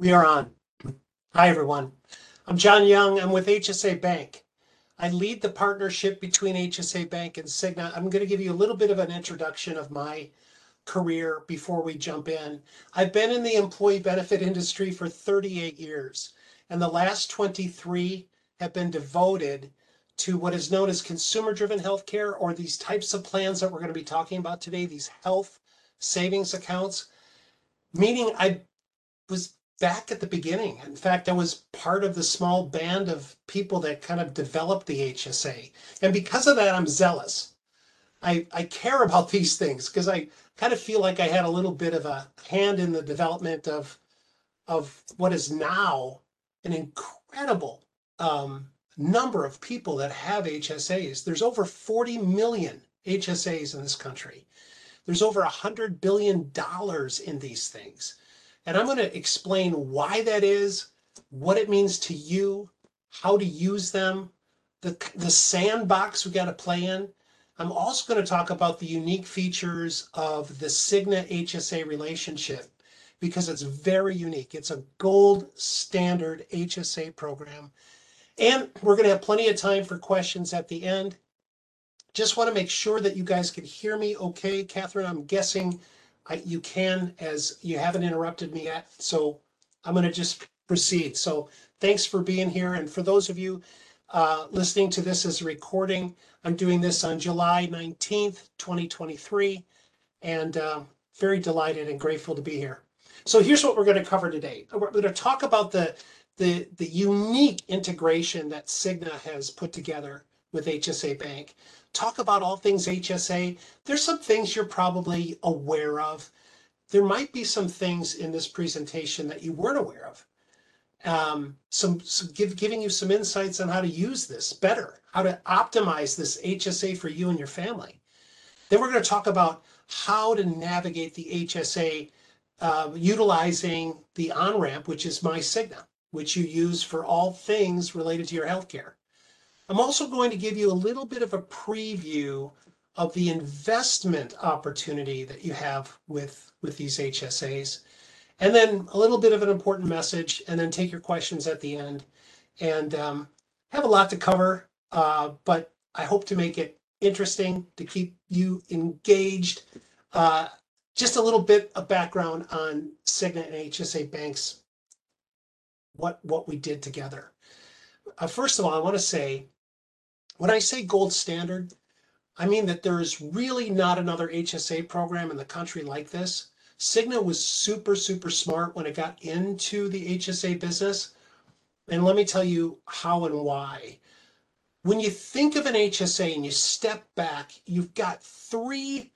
We are on. Hi, everyone. I'm John Young. I'm with HSA Bank. I lead the partnership between HSA Bank and Cigna. I'm going to give you a little bit of an introduction of my career before we jump in. I've been in the employee benefit industry for 38 years, and the last 23 have been devoted to what is known as consumer-driven healthcare, or these types of plans that we're going to be talking about today, these health savings accounts, meaning I was back at the beginning. In fact, I was part of the small band of people that kind of developed the HSA. And because of that, I'm zealous. I care about these things because I kind of feel like I had a little bit of a hand in the development of what is now an incredible number of people that have HSAs. There's over 40 million HSAs in this country. There's over $100 billion in these things. And I'm going to explain why that is, what it means to you, how to use them, the sandbox we got to play in. I'm also going to talk about the unique features of the Cigna HSA relationship because it's very unique. It's a gold standard HSA program. And we're going to have plenty of time for questions at the end. Just want to make sure that you guys can hear me okay. Catherine, I'm guessing you can, as you haven't interrupted me yet, so I'm going to just proceed. So thanks for being here, and for those of you listening to this as a recording, I'm doing this on July 19th, 2023, and very delighted and grateful to be here. So here's what we're going to cover today. We're going to talk about the unique integration that Cigna has put together with HSA Bank. Talk about all things HSA. There's some things you're probably aware of. There might be some things in this presentation that you weren't aware of. Giving you some insights on how to use this better, how to optimize this HSA for you and your family. Then we're going to talk about how to navigate the HSA utilizing the on-ramp, which is MyCigna, which you use for all things related to your healthcare. I'm also going to give you a little bit of a preview of the investment opportunity that you have with these HSAs, and then a little bit of an important message, and then take your questions at the end. And have a lot to cover, but I hope to make it interesting, to keep you engaged. Just a little bit of background on Cigna and HSA Bank's, what we did together. First of all, I want to say, when I say gold standard, I mean that there is really not another HSA program in the country like this. Cigna was super, super smart when it got into the HSA business. And let me tell you how and why. When you think of an HSA and you step back, you've got three,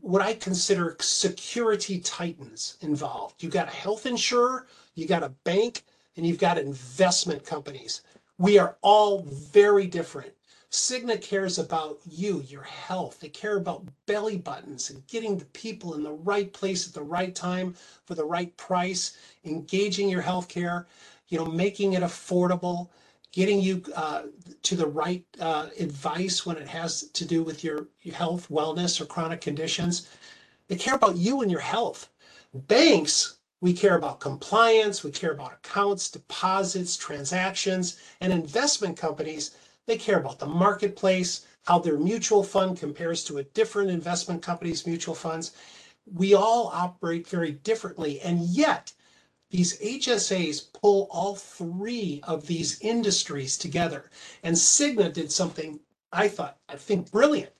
what I consider security titans involved. You've got a health insurer, you've got a bank, and you've got investment companies. We are all very different. Cigna cares about you, your health. They care about belly buttons and getting the people in the right place at the right time for the right price, engaging your healthcare, making it affordable, getting you to the right advice when it has to do with your health, wellness, or chronic conditions. They care about you and your health. Banks, we care about compliance, we care about accounts, deposits, transactions, and investment companies, they care about the marketplace, how their mutual fund compares to a different investment company's mutual funds. We all operate very differently, and yet these HSAs pull all three of these industries together. And Cigna did something I think brilliant.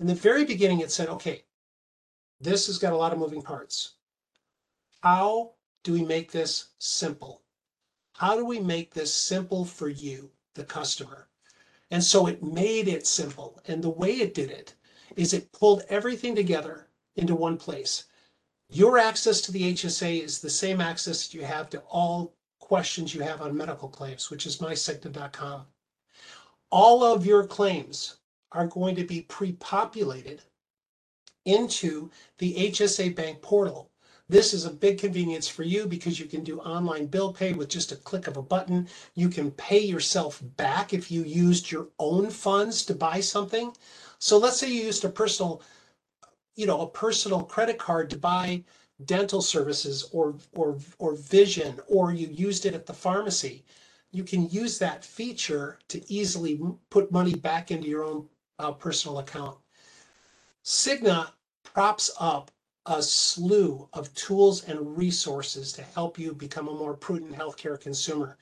In the very beginning, it said, okay, this has got a lot of moving parts. How do we make this simple? How do we make this simple for you, the customer? And so it made it simple. And the way it did it is it pulled everything together into one place. Your access to the HSA is the same access you have to all questions you have on medical claims, which is mycigna.com. All of your claims are going to be pre-populated into the HSA Bank portal. This is a big convenience for you because you can do online bill pay with just a click of a button. You can pay yourself back if you used your own funds to buy something. So let's say you used a personal credit card to buy dental services or vision, or you used it at the pharmacy, you can use that feature to easily put money back into your own personal account. Cigna props up a slew of tools and resources to help you become a more prudent healthcare consumer.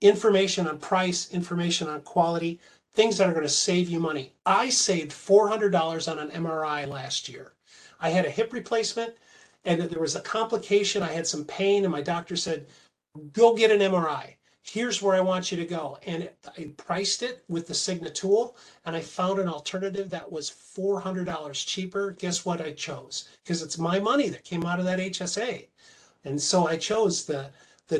Information on price, information on quality, things that are going to save you money. I saved $400 on an MRI last year. I had a hip replacement and there was a complication. I had some pain and my doctor said, go get an MRI. Here's where I want you to go. And I priced it with the Cigna tool and I found an alternative that was $400 cheaper. Guess what I chose? Because it's my money that came out of that HSA. And so I chose the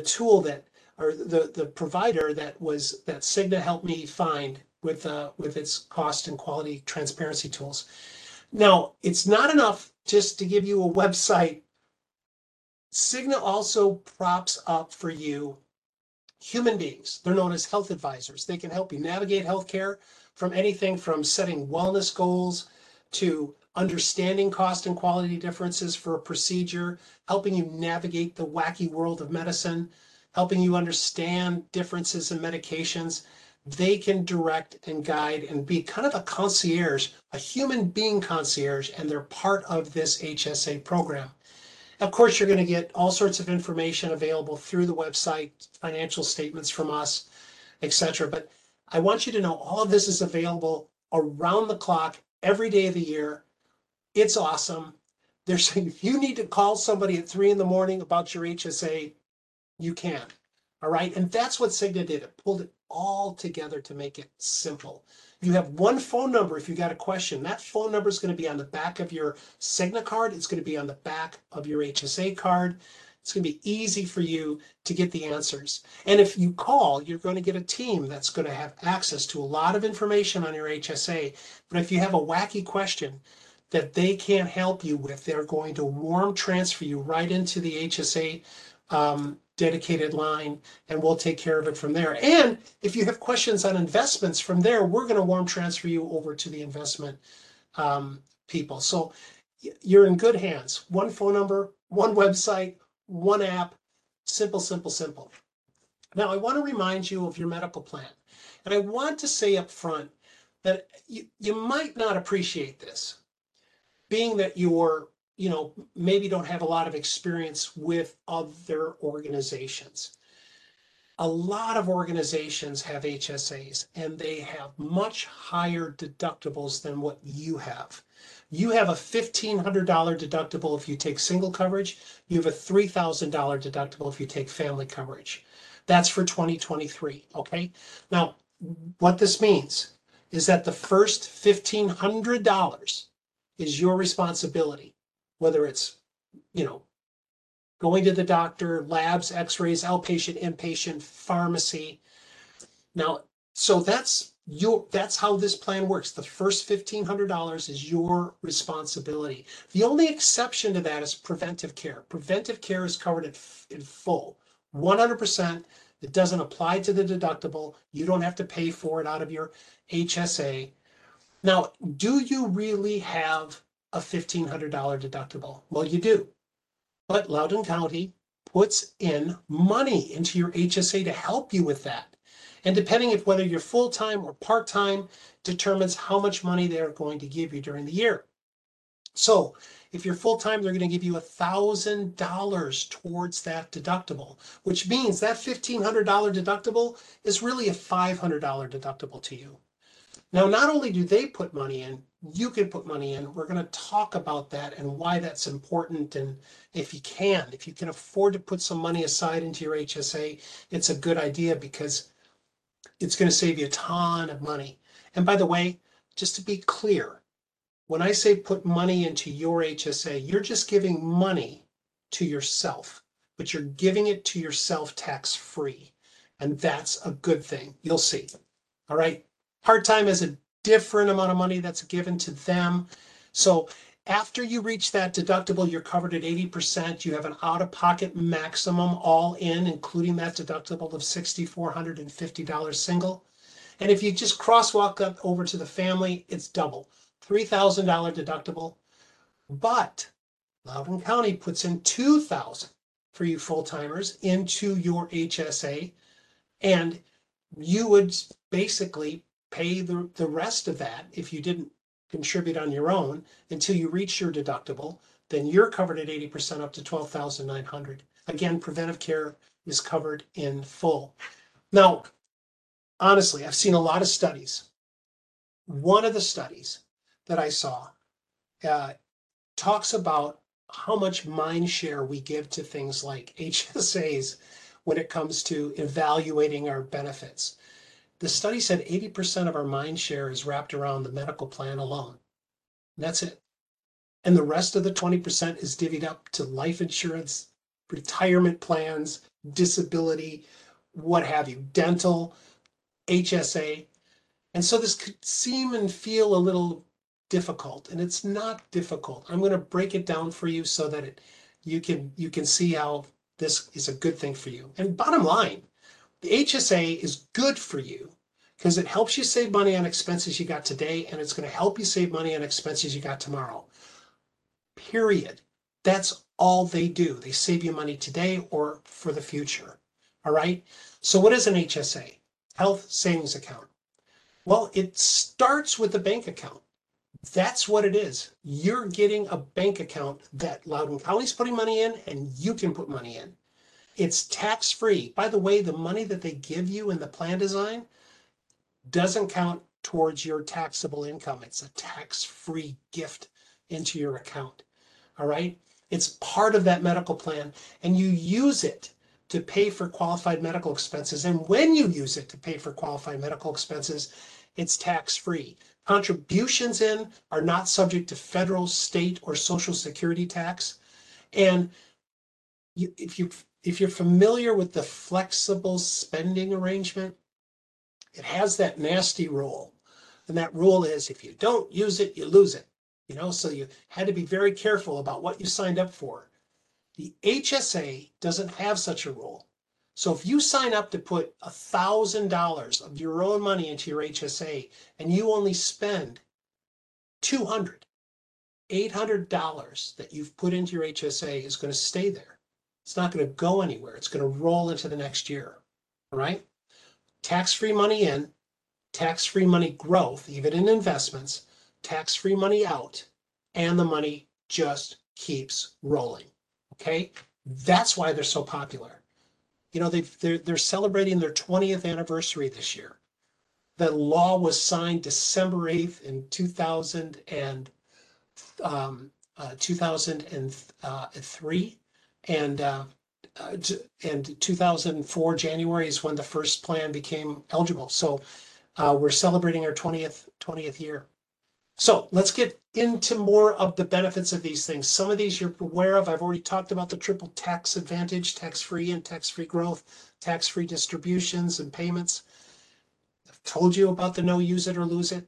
tool that, or the provider that was, that Cigna helped me find with its cost and quality transparency tools. Now, it's not enough just to give you a website. Cigna also props up for you human beings. They're known as health advisors. They can help you navigate healthcare from anything from setting wellness goals to understanding cost and quality differences for a procedure, helping you navigate the wacky world of medicine, helping you understand differences in medications. They can direct and guide and be kind of a concierge, a human being concierge, and they're part of this HSA program. Of course, you're going to get all sorts of information available through the website, financial statements from us, etc. But I want you to know all of this is available around the clock, every day of the year. It's awesome. There's, if you need to call somebody at 3 in the morning about your HSA, you can. All right. And that's what Cigna did. It pulled it all together to make it simple. You have one phone number if you got a question. That phone number is going to be on the back of your Cigna card. It's going to be on the back of your HSA card. It's going to be easy for you to get the answers. And if you call, you're going to get a team that's going to have access to a lot of information on your HSA. But if you have a wacky question that they can't help you with, they're going to warm transfer you right into the HSA dedicated line, and we'll take care of it from there. And if you have questions on investments from there, we're going to warm transfer you over to the investment people. So you're in good hands. One phone number, one website, one app. Simple, simple, simple. Now, I want to remind you of your medical plan. And I want to say up front that you might not appreciate this, being that you're maybe don't have a lot of experience with other organizations. A lot of organizations have HSAs and they have much higher deductibles than what you have. You have a $1,500 deductible if you take single coverage. You have a $3,000 deductible if you take family coverage. That's for 2023, okay? Now, what this means is that the first $1,500 is your responsibility. Whether it's, going to the doctor, labs, x-rays, outpatient, inpatient, pharmacy. Now, so that's how this plan works. The first $1,500 is your responsibility. The only exception to that is preventive care. Preventive care is covered in full, 100%. It doesn't apply to the deductible. You don't have to pay for it out of your HSA. Now, do you really have a $1,500 deductible? Well, you do. But Loudoun County puts in money into your HSA to help you with that. And depending if whether you're full-time or part-time determines how much money they're going to give you during the year. So if you're full-time, they're going to give you $1,000 towards that deductible, which means that $1,500 deductible is really a $500 deductible to you. Now, not only do they put money in, you can put money in. We're going to talk about that and why that's important. And if you can afford to put some money aside into your HSA, it's a good idea because it's going to save you a ton of money. And by the way, just to be clear, when I say put money into your HSA, you're just giving money to yourself, but you're giving it to yourself tax-free. And that's a good thing. You'll see. All right. Part-time is a different amount of money that's given to them. So after you reach that deductible, you're covered at 80%. You have an out-of-pocket maximum all in, including that deductible of $6,450 single. And if you just crosswalk up over to the family, it's double, $3,000 deductible. But Loudoun County puts in $2,000 for you full-timers into your HSA, and you would basically pay the rest of that if you didn't contribute on your own until you reach your deductible. Then you're covered at 80% up to $12,900. Again, preventive care is covered in full. Now, honestly, I've seen a lot of studies. One of the studies that I saw talks about how much mind share we give to things like HSAs when it comes to evaluating our benefits. The study said 80% of our mind share is wrapped around the medical plan alone. That's it. And the rest of the 20% is divvied up to life insurance, retirement plans, disability, what have you, dental, HSA. And so this could seem and feel a little difficult, and it's not difficult. I'm going to break it down for you so that you can see how this is a good thing for you. And bottom line, the HSA is good for you because it helps you save money on expenses you got today, and it's going to help you save money on expenses you got tomorrow. Period. That's all they do. They save you money today or for the future. All right. So what is an HSA? Health savings account. Well, it starts with a bank account. That's what it is. You're getting a bank account that Loudoun County's putting money in, and you can put money in. It's tax-free. By the way, the money that they give you in the plan design doesn't count towards your taxable income. It's a tax-free gift into your account. All right? It's part of that medical plan, and you use it to pay for qualified medical expenses. And when you use it to pay for qualified medical expenses, it's tax-free. Contributions in are not subject to federal, state, or social security tax. And if you're familiar with the flexible spending arrangement, it has that nasty rule. And that rule is, if you don't use it, you lose it. You know, so you had to be very careful about what you signed up for. The HSA doesn't have such a rule. So if you sign up to put $1,000 of your own money into your HSA and you only spend $200, $800 that you've put into your HSA is going to stay there. It's not going to go anywhere. It's going to roll into the next year. All right? Tax-free money in, tax-free money growth, even in investments, tax-free money out, and the money just keeps rolling. Okay? That's why they're so popular. You know, they're celebrating their 20th anniversary this year. The law was signed December 8th in 2003, and 2004 January is when the first plan became eligible. So we're celebrating our 20th year. So let's get into more of the benefits of these things. Some of these you're aware of. I've already talked about the triple tax advantage, tax-free and tax-free growth, tax-free distributions and payments. I've told you about the no use it or lose it.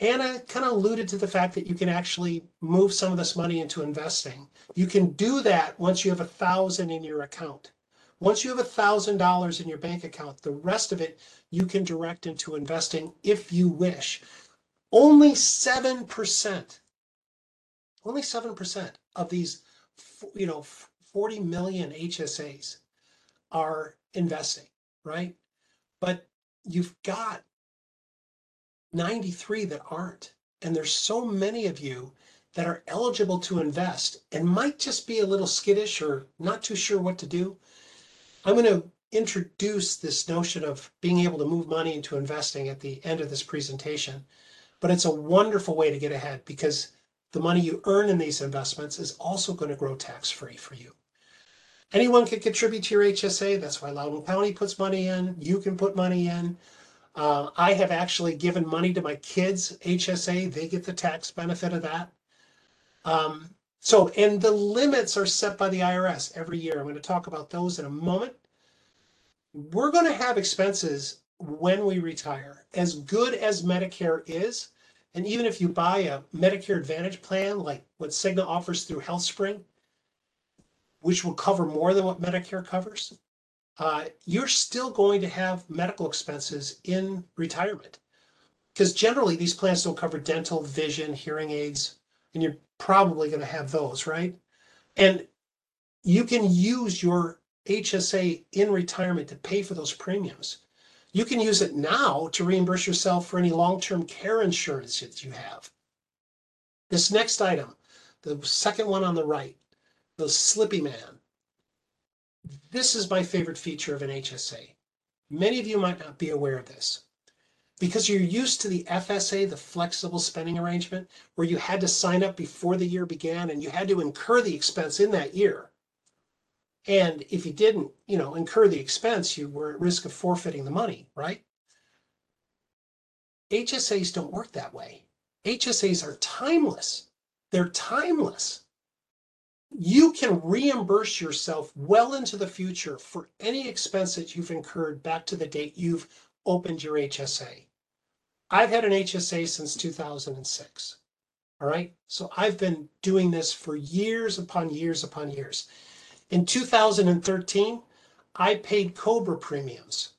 And I kind of alluded to the fact that you can actually move some of this money into investing. You can do that once you have $1,000 in your account. Once you have $1,000 in your bank account, the rest of it you can direct into investing if you wish. Only 7% of these, 40 million HSAs are investing, right? But you've got 93 that aren't. And there's so many of you that are eligible to invest and might just be a little skittish or not too sure what to do. I'm going to introduce this notion of being able to move money into investing at the end of this presentation. But it's a wonderful way to get ahead because the money you earn in these investments is also going to grow tax-free for you. Anyone can contribute to your HSA. That's why Loudoun County puts money in. You can put money in. I have actually given money to my kids' HSA. They get the tax benefit of that. And the limits are set by the IRS every year. I'm going to talk about those in a moment. We're going to have expenses when we retire. As good as Medicare is, and even if you buy a Medicare Advantage plan like what Cigna offers through HealthSpring, which will cover more than what Medicare covers, you're still going to have medical expenses in retirement because generally these plans don't cover dental, vision, hearing aids, and you're probably going to have those, right? And you can use your HSA in retirement to pay for those premiums. You can use it now to reimburse yourself for any long-term care insurance that you have. This next item, the second one on the right, the Slippy Man. This is my favorite feature of an HSA. Many of you might not be aware of this because you're used to the FSA, the flexible spending arrangement, where you had to sign up before the year began and you had to incur the expense in that year. And if you didn't, you know, incur the expense, you were at risk of forfeiting the money, right? HSAs don't work that way. HSAs are timeless. They're timeless. You can reimburse yourself well into the future for any expense that you've incurred back to the date you've opened your HSA. I've had an HSA since 2006. All right. So I've been doing this for years upon years upon years. In 2013, I paid COBRA premiums.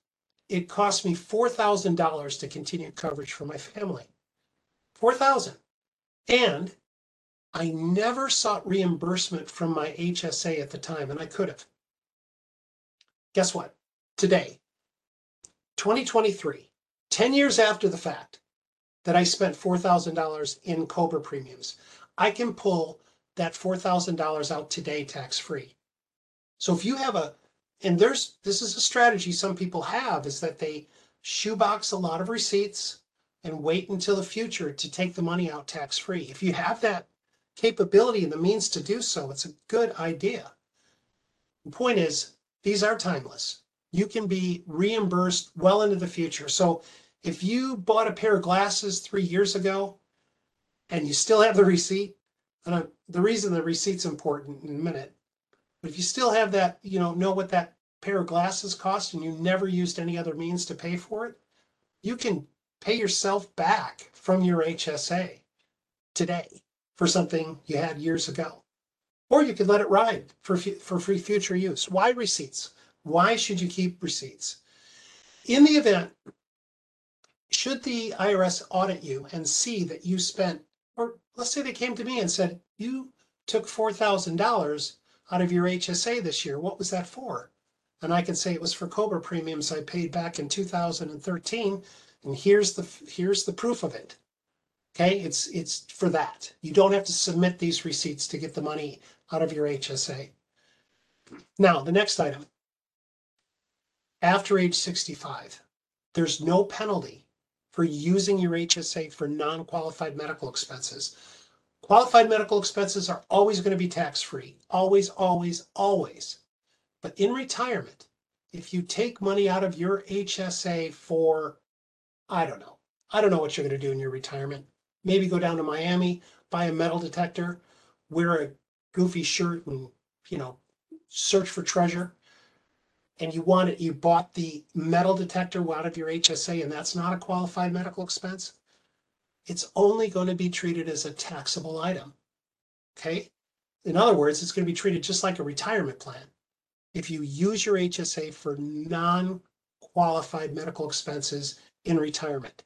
It cost me $4,000 to continue coverage for my family. $4,000. And I never sought reimbursement from my HSA at the time, and I could have. Guess what? Today, 2023, 10 years after the fact that I spent $4,000 in COBRA premiums, I can pull that $4,000 out today tax-free. So if you have a, and there's, this is a strategy some people have, is that they shoebox a lot of receipts and wait until the future to take the money out tax-free. If you have that capability and the means to do so, it's a good idea. The point is, these are timeless. You can be reimbursed well into the future. So if you bought a pair of glasses 3 years ago and you still have the receipt, and the reason the receipt's important in a minute, but if you still have that, you know what that pair of glasses cost and you never used any other means to pay for it, you can pay yourself back from your HSA today for something you had years ago. Or you could let it ride for free future use. Why receipts? Why should you keep receipts? In the event, should the IRS audit you and see that you spent, or let's say they came to me and said, you took $4,000 out of your HSA this year, what was that for? And I can say it was for COBRA premiums I paid back in 2013, and here's the proof of it. Okay, it's for that. You don't have to submit these receipts to get the money out of your HSA. Now, the next item. After age 65, there's no penalty for using your HSA for non-qualified medical expenses. Qualified medical expenses are always going to be tax-free, always, always, always. But in retirement, if you take money out of your HSA for, I don't know what you're going to do in your retirement. Maybe go down to Miami, buy a metal detector, wear a goofy shirt and, you know, search for treasure. And you want it, you bought the metal detector out of your HSA and that's not a qualified medical expense. It's only going to be treated as a taxable item, okay? In other words, it's going to be treated just like a retirement plan. If you use your HSA for non-qualified medical expenses in retirement.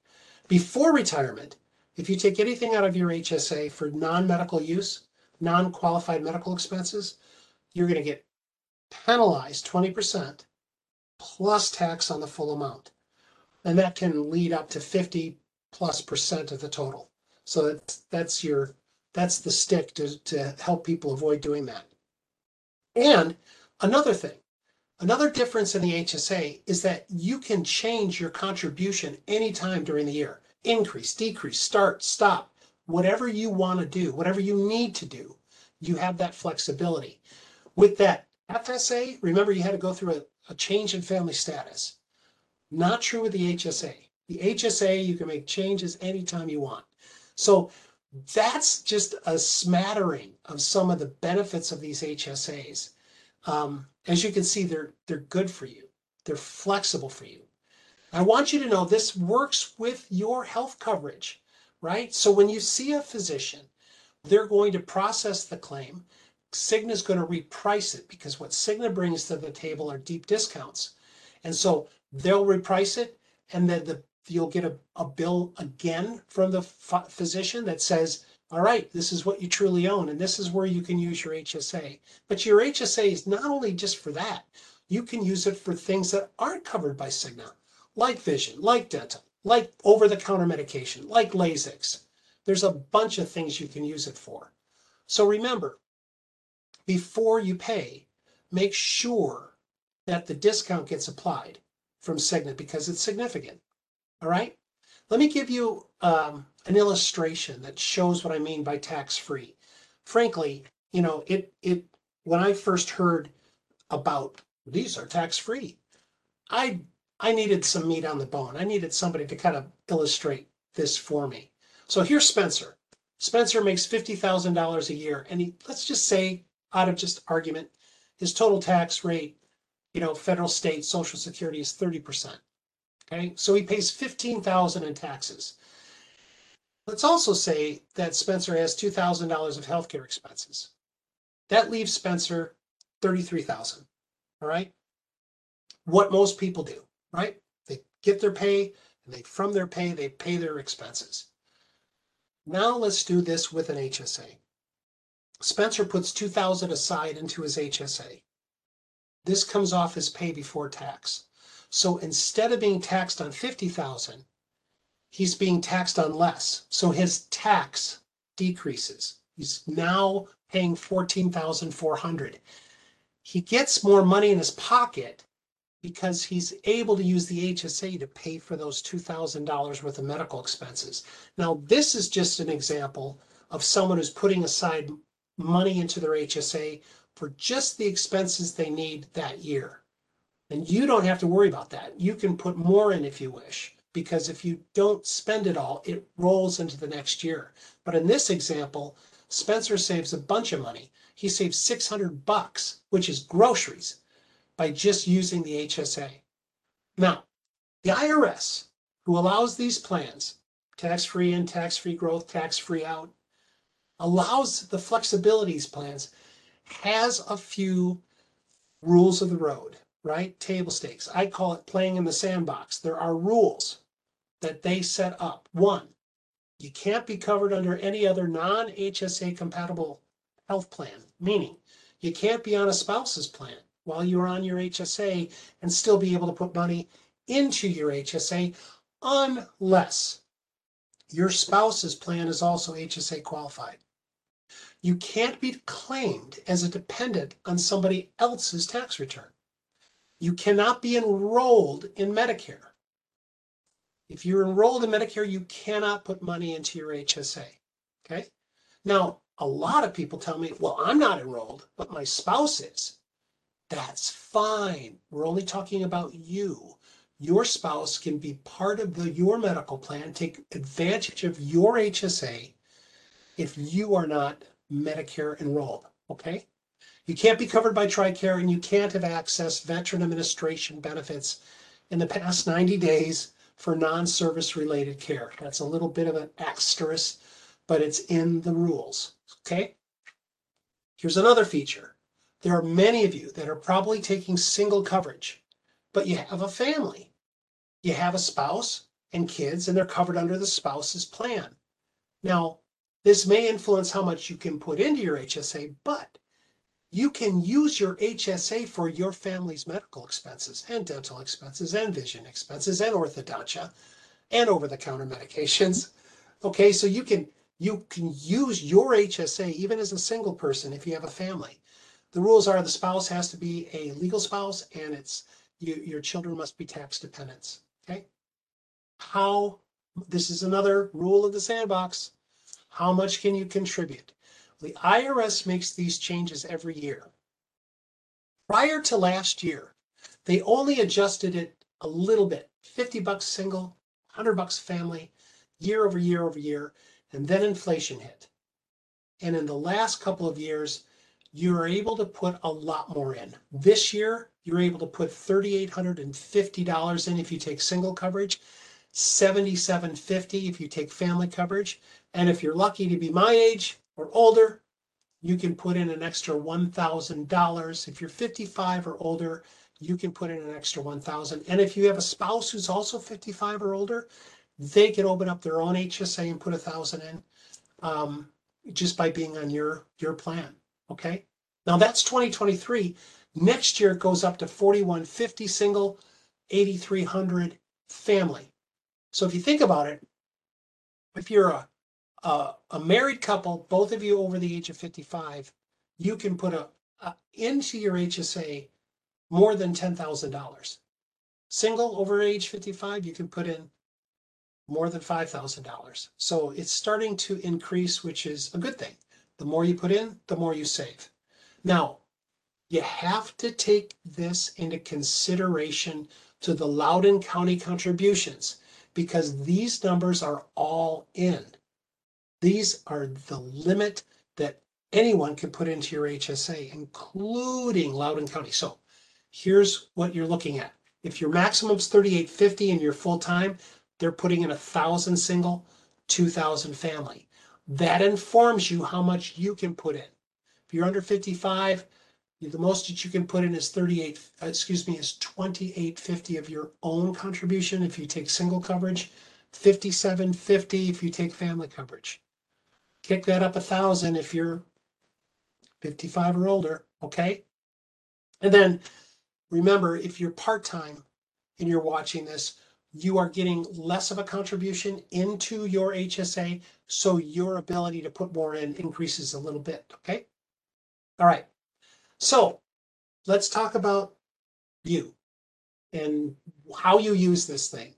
Before retirement, if you take anything out of your HSA for non-medical use, non-qualified medical expenses, you're going to get penalized 20% plus tax on the full amount. And that can lead up to 50%+ of the total. So that's the stick to help people avoid doing that. And another thing, another difference in the HSA is that you can change your contribution anytime during the year. Increase, decrease, start, stop, whatever you want to do, whatever you need to do, you have that flexibility. With that FSA, remember you had to go through a change in family status. Not true with the HSA. The HSA, you can make changes anytime you want. So that's just a smattering of some of the benefits of these HSAs. As you can see, they're good for you. They're flexible for you. I want you to know this works with your health coverage, right? So when you see a physician, they're going to process the claim. Cigna is going to reprice it because what Cigna brings to the table are deep discounts. And so they'll reprice it and then you'll get a bill again from the physician that says All right, this is what you truly own, and this is where you can use your HSA. But your HSA is not only just for that. You can use it for things that aren't covered by Cigna, like vision, like dental, like over-the-counter medication, like Lasix. There's a bunch of things you can use it for. So remember, before you pay, make sure that the discount gets applied from Cigna because it's significant. All right? Let me give you an illustration that shows what I mean by tax-free. Frankly, you know, when I first heard about these are tax-free, I needed some meat on the bone. I needed somebody to kind of illustrate this for me. So here's Spencer. Spencer makes $50,000 a year, and he, let's just say, out of just argument, his total tax rate, you know, federal, state, Social Security is 30%. Okay, so he pays $15,000 in taxes. Let's also say that Spencer has $2,000 of healthcare expenses. That leaves Spencer $33,000. All right, what most people do, right? They get their pay, and from their pay, they pay their expenses. Now let's do this with an HSA. Spencer puts $2,000 aside into his HSA. This comes off his pay before tax. So instead of being taxed on $50,000, he's being taxed on less. So his tax decreases. He's now paying $14,400. He gets more money in his pocket because he's able to use the HSA to pay for those $2,000 worth of medical expenses. Now, this is just an example of someone who's putting aside money into their HSA for just the expenses they need that year. And you don't have to worry about that. You can put more in if you wish, because if you don't spend it all, it rolls into the next year. But in this example, Spencer saves a bunch of money. He saves $600, which is groceries, by just using the HSA. Now, the IRS, who allows these plans, tax-free in, tax-free growth, tax-free out, allows the flexibilities plans, has a few rules of the road, right? Table stakes. I call it playing in the sandbox. There are rules that they set up. One, you can't be covered under any other non-HSA compatible health plan, meaning you can't be on a spouse's plan while you're on your HSA and still be able to put money into your HSA unless your spouse's plan is also HSA qualified. You can't be claimed as a dependent on somebody else's tax return. You cannot be enrolled in Medicare. If you're enrolled in Medicare, you cannot put money into your HSA. Okay? Now, a lot of people tell me, well, I'm not enrolled, but my spouse is. That's fine. We're only talking about you. Your spouse can be part of your medical plan, take advantage of your HSA if you are not Medicare enrolled, okay? You can't be covered by TRICARE, and you can't have accessed Veteran Administration benefits in the past 90 days for non-service related care. That's a little bit of an asterisk, but it's in the rules. Okay, here's another feature. There are many of you that are probably taking single coverage, but you have a family. You have a spouse and kids, and they're covered under the spouse's plan. Now, this may influence how much you can put into your HSA, but you can use your HSA for your family's medical expenses and dental expenses and vision expenses and orthodontia and over-the-counter medications. Okay, so you can use your HSA even as a single person if you have a family. The rules are the spouse has to be a legal spouse, and your children must be tax dependents. Okay? This is another rule of the sandbox. How much can you contribute? The IRS makes these changes every year. Prior to last year, they only adjusted it a little bit. $50 single, $100 family, year over year over year. And then inflation hit. And in the last couple of years, you're able to put a lot more in. This year, you're able to put $3,850 in if you take single coverage, $7,750 if you take family coverage. And if you're lucky to be my age or older, you can put in an extra $1,000. If you're 55 or older, you can put in an extra $1,000. And if you have a spouse who's also 55 or older, they can open up their own HSA and put $1,000 in. just by being on your plan. Okay, now that's 2023. Next year it goes up to $4,150 single, $8,300 family. So if you think about it, if you're a married couple, both of you over the age of 55, you can put into your HSA more than $10,000. Single over age 55, you can put in more than $5,000. So it's starting to increase, which is a good thing. The more you put in, the more you save. Now, you have to take this into consideration to the Loudoun County contributions, because these numbers are all in. These are the limit that anyone can put into your HSA, including Loudoun County. So here's what you're looking at. If your maximum's $3,850 and you're full-time, they're putting in 1,000 single, 2,000 family. That informs you how much you can put in. If you're under 55, the most that you can put in is $2,850 of your own contribution if you take single coverage, $5,750 if you take family coverage. Kick that up 1,000 if you're 55 or older, okay? And then remember, if you're part-time and you're watching this, you are getting less of a contribution into your HSA, so your ability to put more in increases a little bit, okay? All right, so let's talk about you and how you use this thing.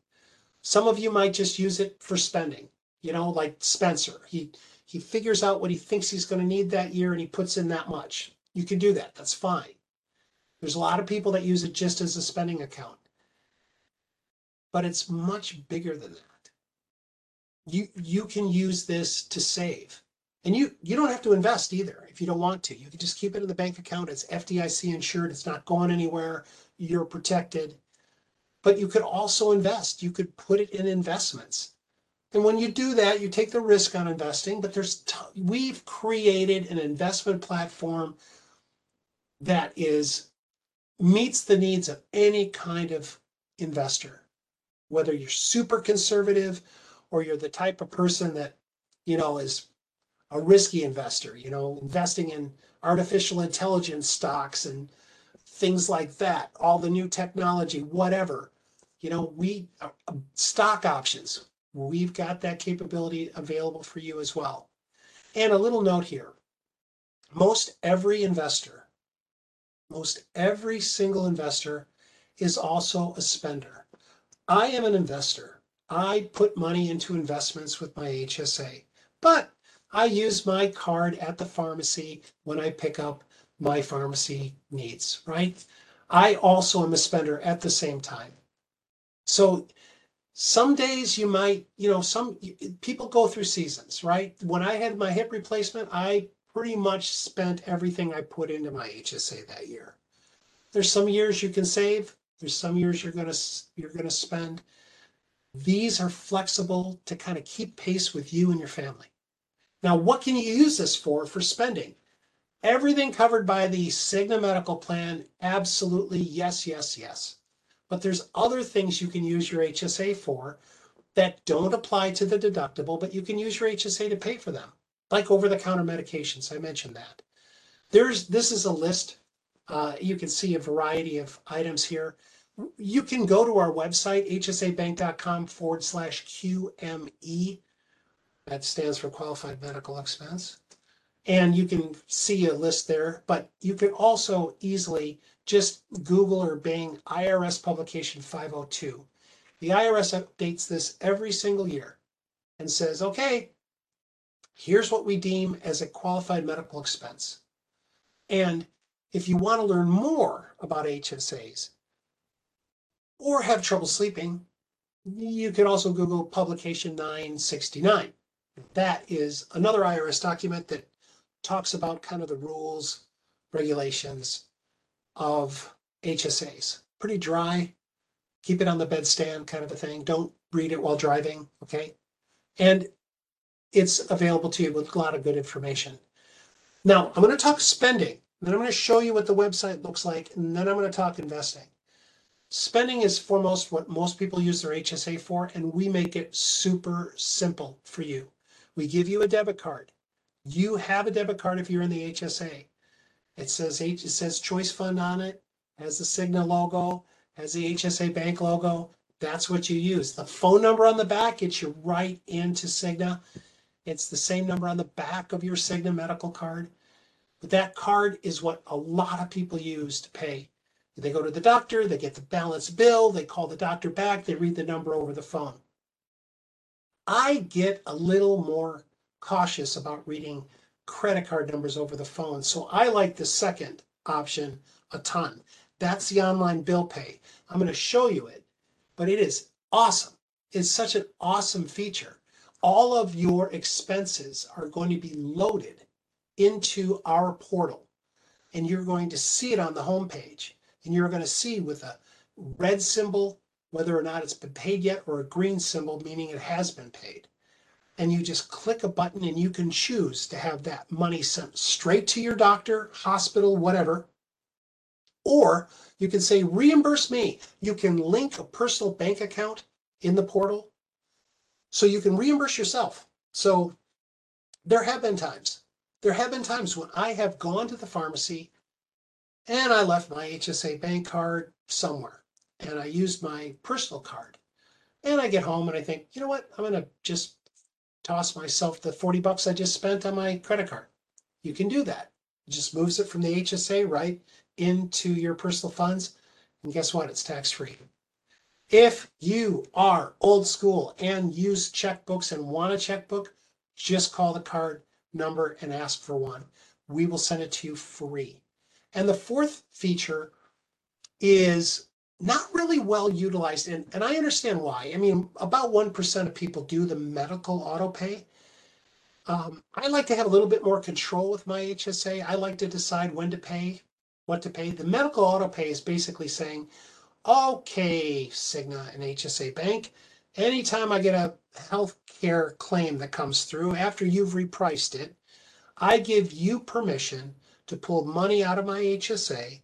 Some of you might just use it for spending, you know, like Spencer. He figures out what he thinks he's going to need that year and he puts in that much. You can do that, that's fine. There's a lot of people that use it just as a spending account. But it's much bigger than that. You can use this to save. And you don't have to invest either if you don't want to. You can just keep it in the bank account. It's FDIC insured. It's not going anywhere. You're protected. But you could also invest. You could put it in investments. And when you do that, you take the risk on investing. But we've created an investment platform that meets the needs of any kind of investor. Whether you're super conservative or you're the type of person that, you know, is a risky investor, you know, investing in artificial intelligence stocks and things like that, all the new technology, whatever, you know, stock options, we've got that capability available for you as well. And a little note here, most every single investor is also a spender. I am an investor. I put money into investments with my HSA, but I use my card at the pharmacy when I pick up my pharmacy needs, right? I also am a spender at the same time. So some days you might, you know, some people go through seasons, right? When I had my hip replacement, I pretty much spent everything I put into my HSA that year. There's some years you can save. There's some years you're gonna spend. These are flexible to kind of keep pace with you and your family. Now, what can you use this for? For spending, everything covered by the Cigna medical plan, absolutely yes, yes, yes. But there's other things you can use your HSA for that don't apply to the deductible, but you can use your HSA to pay for them, like over-the-counter medications. I mentioned that. This is a list. You can see a variety of items here. You can go to our website, hsabank.com/QME. That stands for qualified medical expense. And you can see a list there, but you can also easily just Google or Bing IRS publication 502. The IRS updates this every single year and says, okay, here's what we deem as a qualified medical expense. And if you want to learn more about HSAs or have trouble sleeping, you can also Google publication 969. That is another IRS document that talks about kind of the rules, regulations of HSAs. Pretty dry, keep it on the bedstand kind of a thing. Don't read it while driving, okay? And it's available to you with a lot of good information. Now, I'm going to talk spending. Then I'm going to show you what the website looks like, and then I'm going to talk investing. Spending is foremost what most people use their HSA for, and we make it super simple for you. We give you a debit card. You have a debit card if you're in the HSA. It says Choice Fund on it, has the Cigna logo, has the HSA Bank logo. That's what you use. The phone number on the back gets you right into Cigna. It's the same number on the back of your Cigna medical card. But that card is what a lot of people use to pay. They go to the doctor, they get the balance bill, they call the doctor back, they read the number over the phone. I get a little more cautious about reading credit card numbers over the phone, so I like the second option a ton. That's the online bill pay. I'm going to show you it, but it is awesome. It's such an awesome feature. All of your expenses are going to be loaded into our portal, and you're going to see it on the home page. And you're going to see with a red symbol whether or not it's been paid yet, or a green symbol meaning it has been paid. And you just click a button and you can choose to have that money sent straight to your doctor, hospital, whatever. Or you can say, reimburse me. You can link a personal bank account in the portal so you can reimburse yourself. So there have been times when I have gone to the pharmacy and I left my HSA bank card somewhere, and I used my personal card. And I get home and I think, you know what? I'm going to just toss myself the $40 I just spent on my credit card. You can do that. It just moves it from the HSA right into your personal funds. And guess what? It's tax-free. If you are old school and use checkbooks and want a checkbook, just call the card number and ask for one. We will send it to you free. And the fourth feature is not really well utilized, and I understand why. I mean, about 1% of people do the medical auto pay. I like to have a little bit more control with my HSA. I like to decide when to pay, what to pay. The medical auto pay is basically saying, okay, Cigna and HSA Bank, anytime I get a health care claim that comes through after you've repriced it, I give you permission to pull money out of my HSA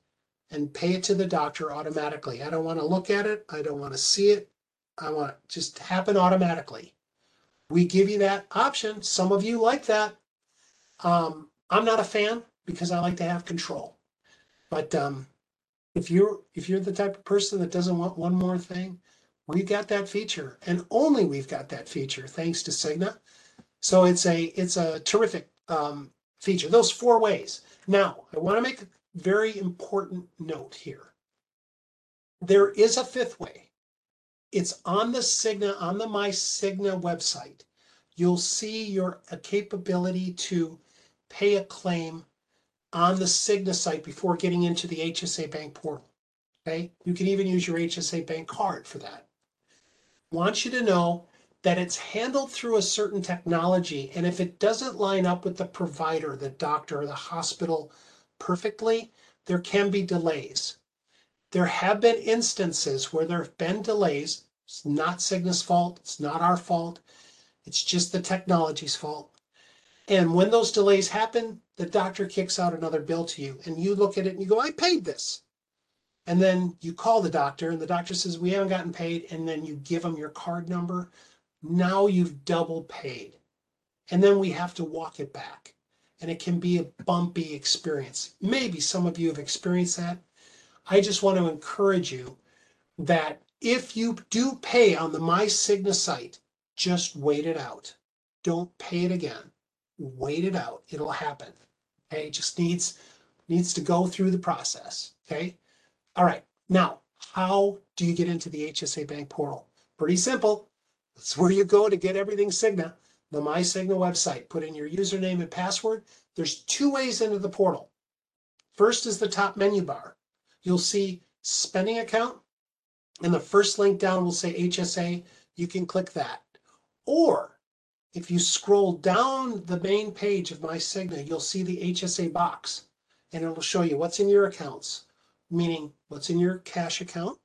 and pay it to the doctor automatically. I don't want to look at it. I don't want to see it. I want it just to happen automatically. We give you that option. Some of you like that. I'm not a fan because I like to have control. But if you're the type of person that doesn't want one more thing, we've got that feature, and only we've got that feature thanks to Cigna. So it's a terrific feature. Those four ways. Now, I want to make a very important note here. There is a fifth way. It's on the Cigna, on the MyCigna website. You'll see a capability to pay a claim on the Cigna site before getting into the HSA Bank portal. Okay? You can even use your HSA Bank card for that. I want you to know that it's handled through a certain technology, and if it doesn't line up with the provider, the doctor, or the hospital perfectly, there can be delays. There have been instances where there have been delays. It's not Cigna's fault. It's not our fault. It's just the technology's fault. And when those delays happen, the doctor kicks out another bill to you, and you look at it and you go, I paid this. And then you call the doctor, and the doctor says, we haven't gotten paid, and then you give them your card number. Now you've double paid, and then we have to walk it back, and it can be a bumpy experience. Maybe some of you have experienced that. I just want to encourage you that if you do pay on the MyCigna site, just wait it out. Don't pay it again. Wait it out. It'll happen. Okay, it just needs to go through the process. Okay, all right. Now, how do you get into the HSA Bank portal? Pretty simple. It's where you go to get everything Cigna, the MyCigna website. Put in your username and password. There's two ways into the portal. First is the top menu bar. You'll see spending account, and the first link down will say HSA. You can click that. Or if you scroll down the main page of MyCigna, you'll see the HSA box, and it'll show you what's in your accounts, meaning what's in your cash account,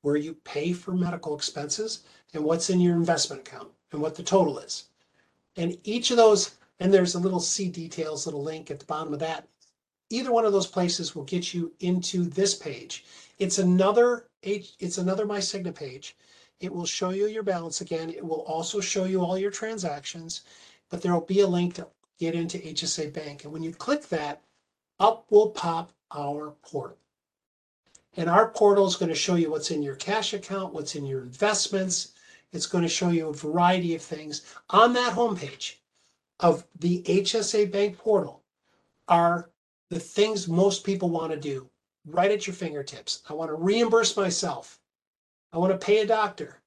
where you pay for medical expenses, and what's in your investment account, and what the total is. And each of those, and there's a little see details, little link at the bottom of that. Either one of those places will get you into this page. It's another MyCigna page. It will show you your balance again. It will also show you all your transactions, but there will be a link to get into HSA Bank. And when you click that, up will pop our portal. And our portal is going to show you what's in your cash account, what's in your investments. It's going to show you a variety of things. On that homepage of the HSA Bank portal are the things most people want to do right at your fingertips. I want to reimburse myself. I want to pay a doctor.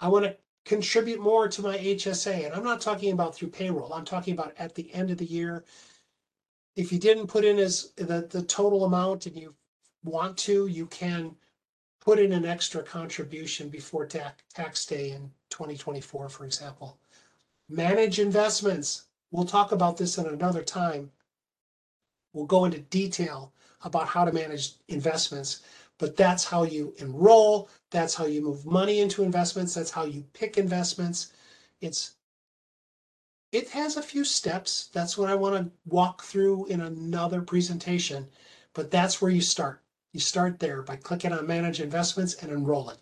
I want to contribute more to my HSA. And I'm not talking about through payroll. I'm talking about at the end of the year. If you didn't put in as the total amount and you want to, you can put in an extra contribution before tax day in 2024, for example. Manage investments. We'll talk about this at another time. We'll go into detail about how to manage investments, but that's how you enroll. That's how you move money into investments. That's how you pick investments. It has a few steps. That's what I want to walk through in another presentation, but that's where you start. You start there by clicking on Manage Investments and enrolling.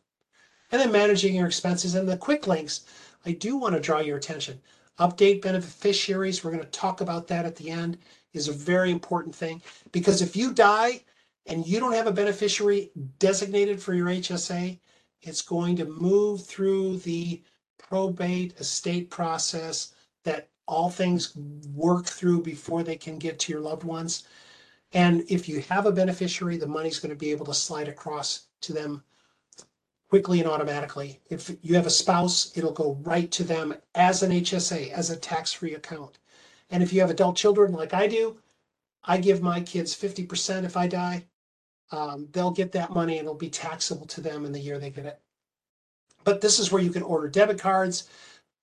And then managing your expenses and the quick links. I do want to draw your attention. Update beneficiaries, we're going to talk about that at the end, is a very important thing, because if you die and you don't have a beneficiary designated for your HSA, it's going to move through the probate estate process that all things work through before they can get to your loved ones. And if you have a beneficiary, the money's going to be able to slide across to them quickly and automatically. If you have a spouse, it'll go right to them as an HSA, as a tax-free account. And if you have adult children like I do, I give my kids 50% if I die. They'll get that money and it'll be taxable to them in the year they get it. But this is where you can order debit cards,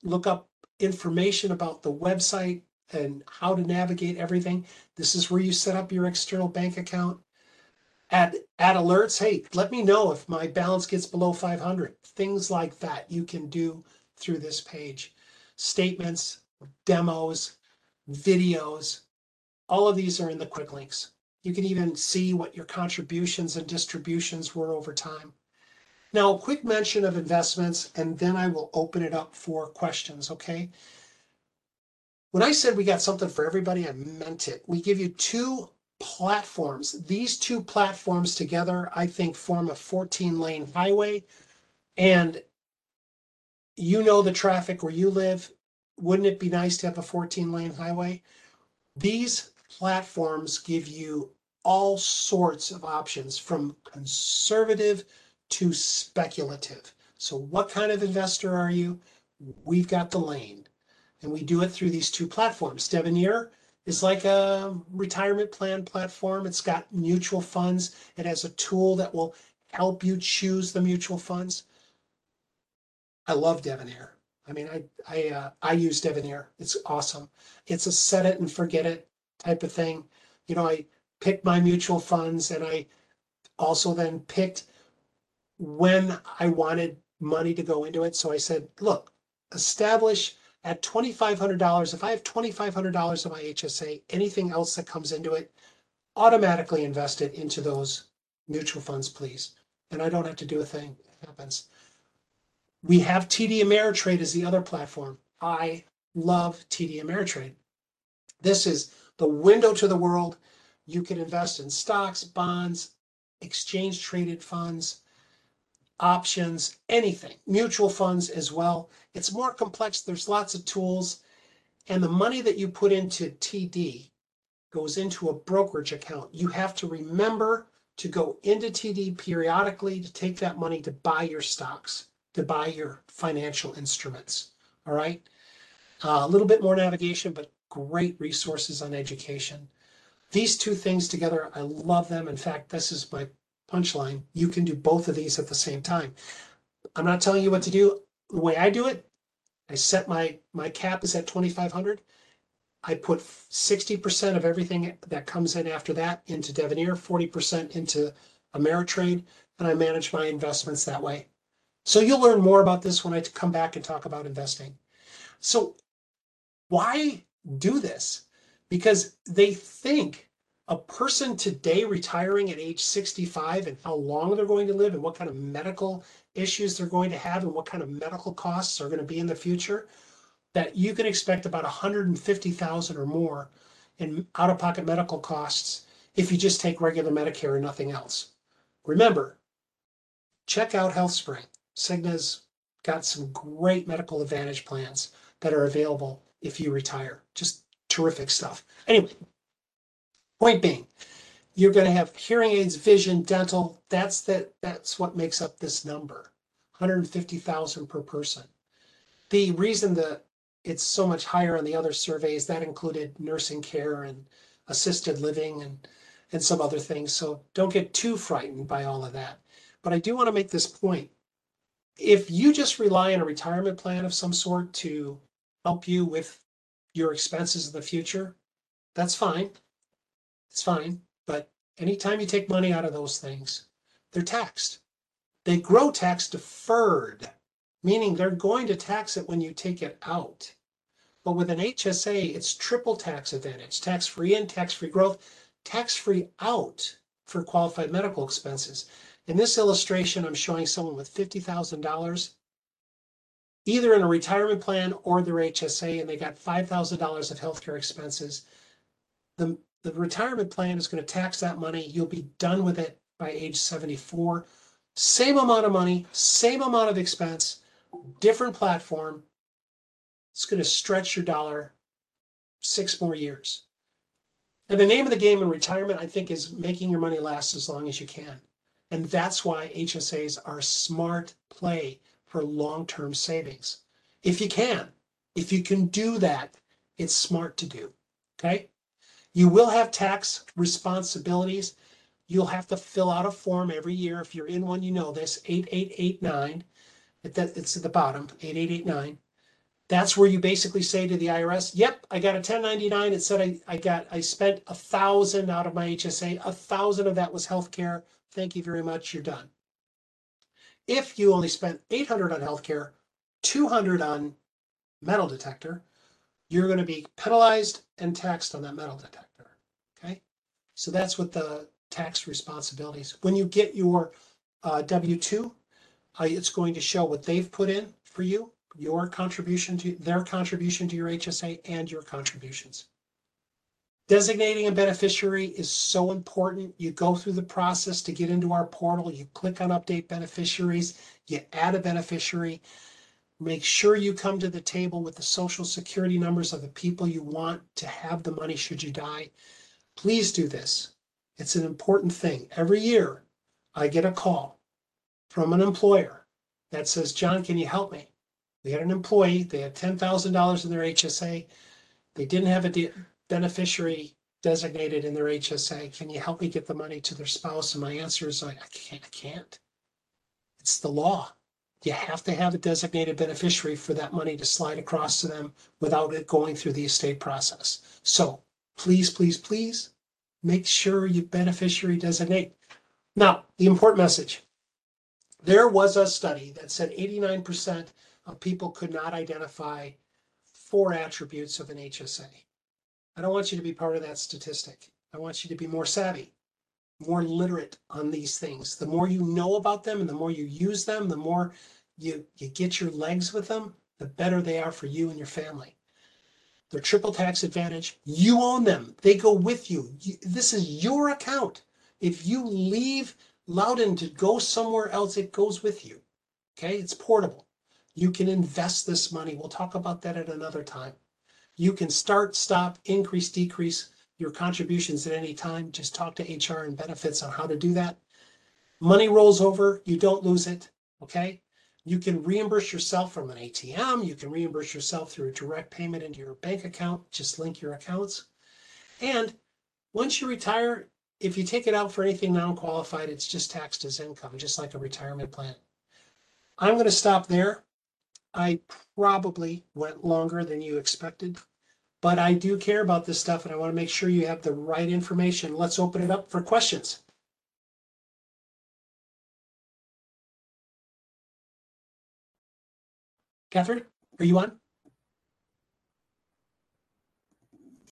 look up information about the website and how to navigate everything. This is where you set up your external bank account. Add alerts. Hey, let me know if my balance gets below 500. Things like that you can do through this page. Statements, demos, videos, all of these are in the quick links. You can even see what your contributions and distributions were over time. Now, a quick mention of investments, and then I will open it up for questions, okay? When I said we got something for everybody, I meant it. We give you two platforms. These two platforms together, I think, form a 14-lane highway. And you know the traffic where you live. Wouldn't it be nice to have a 14-lane highway? These platforms give you all sorts of options, from conservative to speculative. So what kind of investor are you? We've got the lane. And we do it through these two platforms. Devenir is like a retirement plan platform. It's got mutual funds. It has a tool that will help you choose the mutual funds. I love Devenir. I mean, I use Devenir. It's awesome. It's a set it and forget it type of thing. You know, I picked my mutual funds, and I also then picked when I wanted money to go into it. So I said, look, establish at $2,500. If I have $2,500 in my HSA, anything else that comes into it, automatically invest it into those mutual funds, please. And I don't have to do a thing. It happens. We have TD Ameritrade as the other platform. I love TD Ameritrade. This is the window to the world. You can invest in stocks, bonds, exchange-traded funds, options, anything, mutual funds as well. It's more complex. There's lots of tools. And the money that you put into TD goes into a brokerage account. You have to remember to go into TD periodically to take that money to buy your stocks, to buy your financial instruments. All right. A little bit more navigation, but great resources on education. These two things together, I love them. In fact, this is my punchline. You can do both of these at the same time. I'm not telling you what to do. The way I do it, I set my cap is at 2,500. I put 60% of everything that comes in after that into Devenir, 40% into Ameritrade, and I manage my investments that way. So you'll learn more about this when I come back and talk about investing. So why do this? Because they think a person today retiring at age 65 and how long they're going to live and what kind of medical issues they're going to have and what kind of medical costs are going to be in the future that you can expect about $150,000 or more in out-of-pocket medical costs if you just take regular Medicare and nothing else. Remember, check out HealthSpring. Cigna's got some great medical advantage plans that are available if you retire. Just terrific stuff. Anyway, point being, you're going to have hearing aids, vision, dental. That's what makes up this number, $150,000 per person. The reason that it's so much higher on the other surveys, that included nursing care and assisted living and some other things. So don't get too frightened by all of that. But I do want to make this point. If you just rely on a retirement plan of some sort to help you with your expenses in the future, that's fine. It's fine. But anytime you take money out of those things, they're taxed. They grow tax deferred, meaning they're going to tax it when you take it out. But with an HSA, it's triple tax advantage, tax-free in, tax-free growth, tax-free out for qualified medical expenses. In this illustration, I'm showing someone with $50,000, either in a retirement plan or their HSA, and they got $5,000 of healthcare expenses. The retirement plan is going to tax that money. You'll be done with it by age 74. Same amount of money, same amount of expense, different platform. It's going to stretch your dollar 6 more years. And the name of the game in retirement, I think, is making your money last as long as you can. And that's why HSAs are smart play for long-term savings. If you can do that, it's smart to do, okay? You will have tax responsibilities. You'll have to fill out a form every year. If you're in one, you know this, 8889. It's at the bottom, 8889. That's where you basically say to the IRS, yep, I got a 1099. It said I spent $1,000 out of my HSA. $1,000 of that was healthcare. Thank you very much. You're done. If you only spent $800 on healthcare, $200 on metal detector, you're going to be penalized and taxed on that metal detector. Okay, so that's what the tax responsibilities. When you get your W-2, it's going to show what they've put in for you, your contribution to their contribution to your HSA, and your contributions. Designating a beneficiary is so important. You go through the process to get into our portal. You click on update beneficiaries. You add a beneficiary. Make sure you come to the table with the social security numbers of the people you want to have the money should you die. Please do this. It's an important thing. Every year, I get a call from an employer that says, John, can you help me? We had an employee, they had $10,000 in their HSA. They didn't have a beneficiary designated in their HSA. Can you help me get the money to their spouse? And my answer is, I can't. It's the law. You have to have a designated beneficiary for that money to slide across to them without it going through the estate process. So please, please, please make sure you beneficiary designate. Now, the important message. There was a study that said 89% of people could not identify 4 attributes of an HSA. I don't want you to be part of that statistic. I want you to be more savvy, more literate on these things. The more you know about them and the more you use them, the more you get your legs with them, the better they are for you and your family. They're triple tax advantage. You own them. They go with you. This is your account. If you leave Loudoun to go somewhere else, it goes with you. Okay, it's portable. You can invest this money. We'll talk about that at another time. You can start, stop, increase, decrease your contributions at any time. Just talk to HR and benefits on how to do that. Money rolls over, you don't lose it, okay? You can reimburse yourself from an ATM. You can reimburse yourself through a direct payment into your bank account. Just link your accounts. And once you retire, if you take it out for anything non-qualified, it's just taxed as income, just like a retirement plan. I'm going to stop there. I probably went longer than you expected. But I do care about this stuff, and I want to make sure you have the right information. Let's open it up for questions. Catherine, are you on?